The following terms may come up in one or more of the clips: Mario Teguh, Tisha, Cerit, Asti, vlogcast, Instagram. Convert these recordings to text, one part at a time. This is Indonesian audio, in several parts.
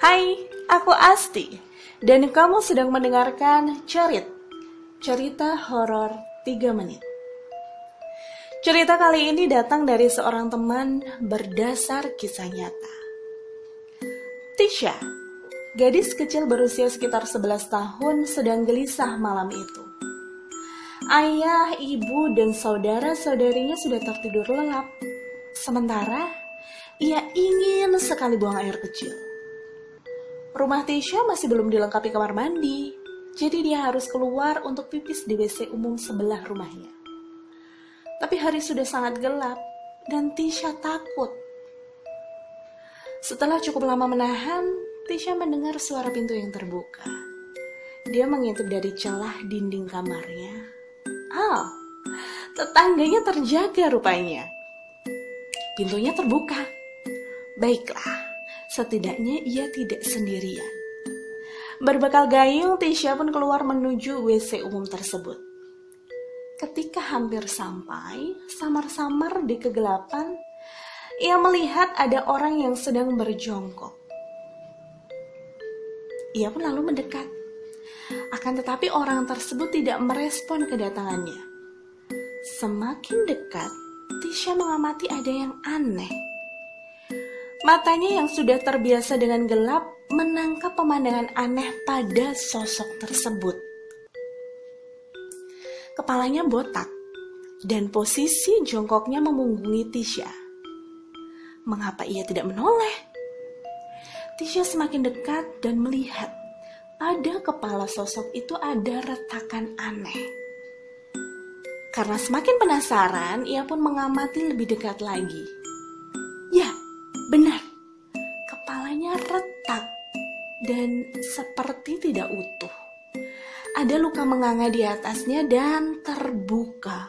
Hai, aku Asti, dan kamu sedang mendengarkan Cerit, cerita horor 3 menit. Cerita kali ini datang dari seorang teman berdasar kisah nyata. Tisha, gadis kecil berusia sekitar 11 tahun sedang gelisah malam itu. Ayah, ibu, dan saudara-saudarinya sudah tertidur lelap. Sementara, ia ingin sekali buang air kecil. Rumah Tisha masih belum dilengkapi kamar mandi, jadi dia harus keluar untuk pipis di WC umum sebelah rumahnya. Tapi hari sudah sangat gelap dan Tisha takut. Setelah cukup lama menahan, Tisha mendengar suara pintu yang terbuka. Dia mengintip dari celah dinding kamarnya. Oh, tetangganya terjaga rupanya. Pintunya terbuka. Baiklah. Setidaknya ia tidak sendirian. Berbekal gayung, Tisha pun keluar menuju WC umum tersebut. Ketika hampir sampai, samar-samar di kegelapan, ia melihat ada orang yang sedang berjongkok. Ia pun lalu mendekat. Akan tetapi orang tersebut tidak merespon kedatangannya. Semakin dekat, Tisha mengamati ada yang aneh. Matanya yang sudah terbiasa dengan gelap menangkap pemandangan aneh pada sosok tersebut. Kepalanya botak dan posisi jongkoknya memunggungi Tisha. Mengapa ia tidak menoleh? Tisha semakin dekat dan melihat pada kepala sosok itu ada retakan aneh. Karena semakin penasaran, ia pun mengamati lebih dekat lagi. Ya, benar, kepalanya retak dan seperti tidak utuh. Ada luka menganga di atasnya dan terbuka.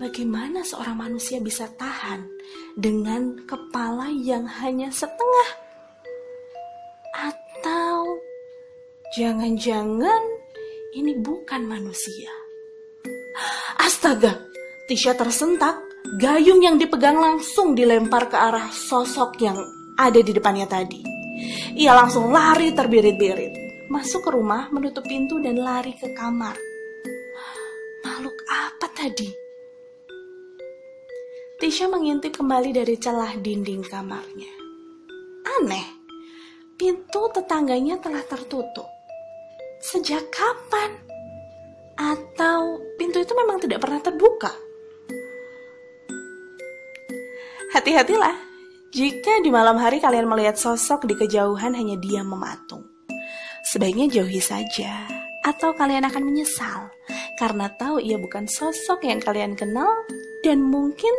Bagaimana seorang manusia bisa tahan dengan kepala yang hanya setengah? Atau jangan-jangan ini bukan manusia? Astaga, Tisha tersentak. Gayung yang dipegang langsung dilempar ke arah sosok yang ada di depannya tadi. Ia langsung lari terbirit-birit, masuk ke rumah, menutup pintu dan lari ke kamar. Makhluk apa tadi? Tisha mengintip kembali dari celah dinding kamarnya. Aneh, pintu tetangganya telah tertutup. Sejak kapan? Atau pintu itu memang tidak pernah terbuka? Hati-hatilah, jika di malam hari kalian melihat sosok di kejauhan hanya diam mematung. Sebaiknya jauhi saja, atau kalian akan menyesal, karena tahu ia bukan sosok yang kalian kenal dan mungkin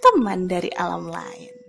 teman dari alam lain.